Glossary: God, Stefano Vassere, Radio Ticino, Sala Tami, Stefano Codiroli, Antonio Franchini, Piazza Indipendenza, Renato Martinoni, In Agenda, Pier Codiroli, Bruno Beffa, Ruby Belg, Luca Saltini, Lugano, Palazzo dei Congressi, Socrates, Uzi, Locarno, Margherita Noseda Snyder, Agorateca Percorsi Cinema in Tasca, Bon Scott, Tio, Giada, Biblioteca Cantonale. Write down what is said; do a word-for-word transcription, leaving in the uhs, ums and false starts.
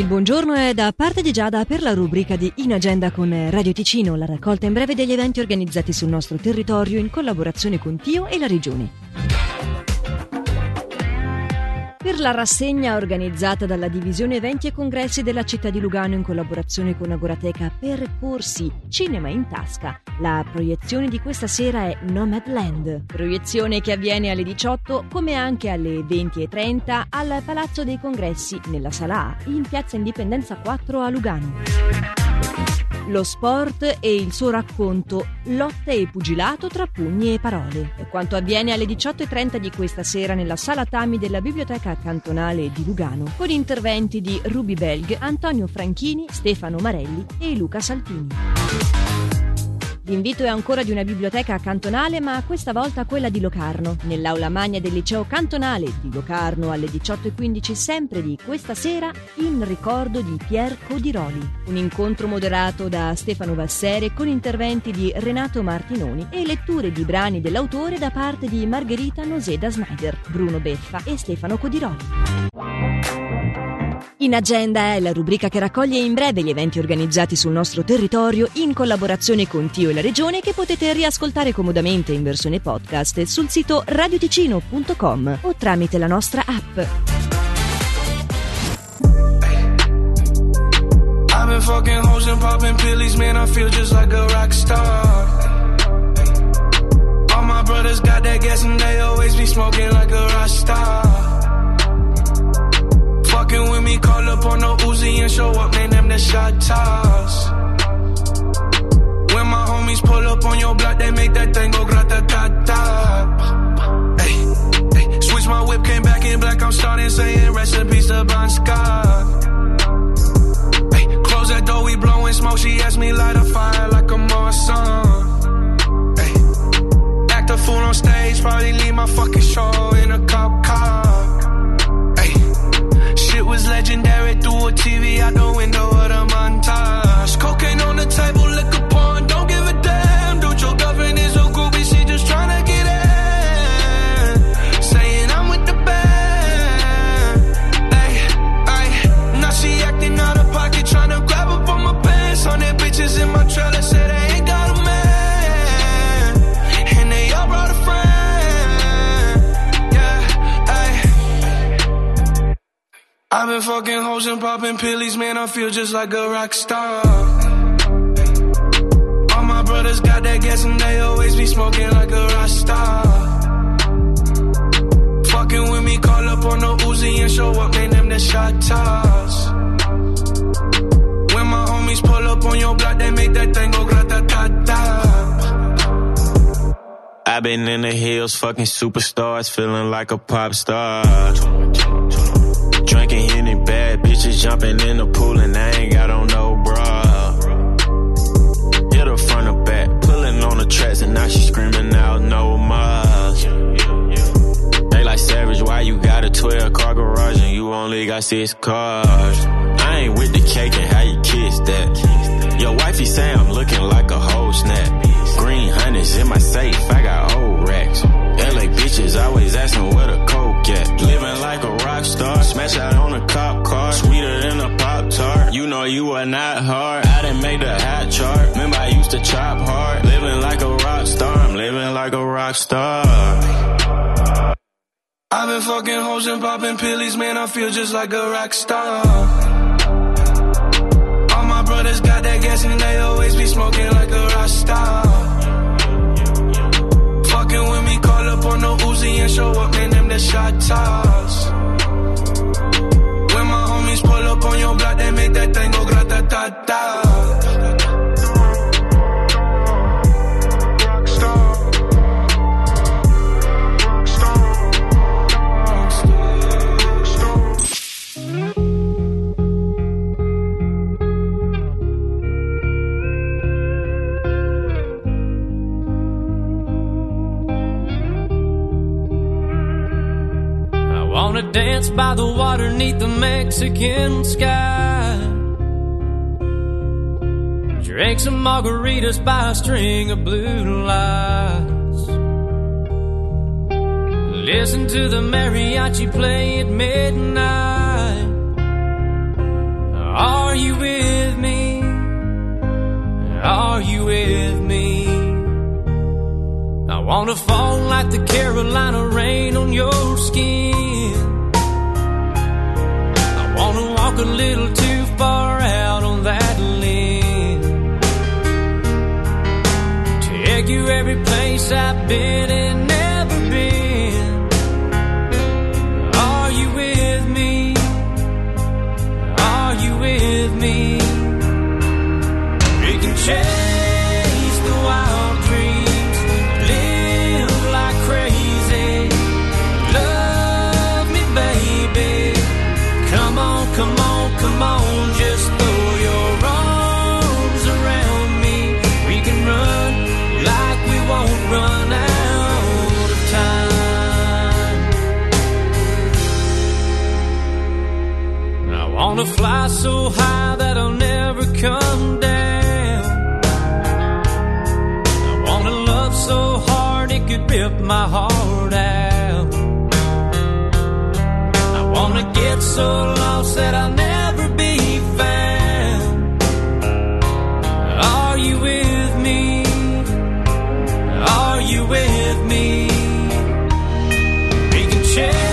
Il buongiorno è da parte di Giada per la rubrica di In Agenda con Radio Ticino, la raccolta in breve degli eventi organizzati sul nostro territorio in collaborazione con Tio e la Regione. Per la rassegna organizzata dalla Divisione Eventi e Congressi della città di Lugano in collaborazione con Agorateca Percorsi Cinema in Tasca, la proiezione di questa sera è Nomadland, proiezione che avviene alle diciotto come anche alle venti e trenta al Palazzo dei Congressi nella Sala A in Piazza Indipendenza quattro a Lugano. Lo sport e il suo racconto, lotte e pugilato tra pugni e parole. È quanto avviene alle diciotto e trenta di questa sera nella Sala Tami della Biblioteca Cantonale di Lugano, con interventi di Ruby Belg, Antonio Franchini, Stefano Marelli e Luca Saltini. L'invito è ancora di una biblioteca cantonale, ma questa volta quella di Locarno. Nell'aula magna del liceo cantonale di Locarno alle diciotto e quindici sempre di questa sera, in ricordo di Pier Codiroli. Un incontro moderato da Stefano Vassere con interventi di Renato Martinoni e letture di brani dell'autore da parte di Margherita Noseda Snyder, Bruno Beffa e Stefano Codiroli. In Agenda è la rubrica che raccoglie in breve gli eventi organizzati sul nostro territorio in collaborazione con Tio e la Regione, che potete riascoltare comodamente in versione podcast sul sito radioticino punto com o tramite la nostra app. With me, call up on the Uzi and show up, man, them the shot toss. When my homies pull up on your block, they make that thing go grata-ta-ta. Ayy, ayy, switch my whip, came back in black, I'm starting saying recipes to Bon Scott. Ayy, close that door, we blowing smoke, she asked me light a fire like a Mars song. Ayy, act a fool on stage, probably leave my fucking show in a cop car. It was legendary through a T V out the window of the montage. Cocaine on the table, liquor porn, don't give a damn. Dude, your girlfriend is a groupie, she just tryna get in. Saying I'm with the band. Ay, ay, now she acting out of pocket, tryna grab up on my pants. On that bitches in my trailer, said I ain't got a man. And they all brought a friend. I've been fucking hoes and popping pillies, man, I feel just like a rock star. All my brothers got that gas and they always be smoking like a rock star. Fucking with me, call up on the Uzi and show up, man, them the shot toss. When my homies pull up on your block, they make that thing go grata-ta-ta. I've been in the hills, fucking superstars, feeling like a pop star. Drinking any bad bitches, jumping in the pool, and I ain't got on no bra. Hit her front or back, pulling on the tracks, and now she screaming out no more. They like savage, why you got a twelve car garage and you only got six cars? I ain't with the cake and how you kiss that. Your wifey say I'm looking like a whole snap. Green honey's in my safe, I got old racks. L A bitches always asking where the coke at. Living like a rock star, smash out on a cop car. Sweeter than a Pop-Tart, you know you are not hard. I done made the hot chart, remember I used to chop hard. Living like a rock star, I'm living like a rock star. I've been fucking hoes and popping pillies, man, I feel just like a rock star. All my brothers got that gas and they always be smoking like a rock star. When we call up on the Uzi and show up, man, them the shot toss. When my homies pull up on your block, they make that thing go grata-ta-ta. Wanna dance by the water 'neath the Mexican sky. Drink some margaritas by a string of blue lights. Listen to the mariachi play at midnight. you with me. I wanna fall like the Carolina rain on your skin. I wanna walk a little too far out on that limb, take you every place I've been and never been. Are you with me? Are you with me? We can change. I wanna fly so high that I'll never come down. I wanna love so hard it could rip my heart out. I wanna get so lost that I'll never be found. Are you with me? Are you with me? We can change.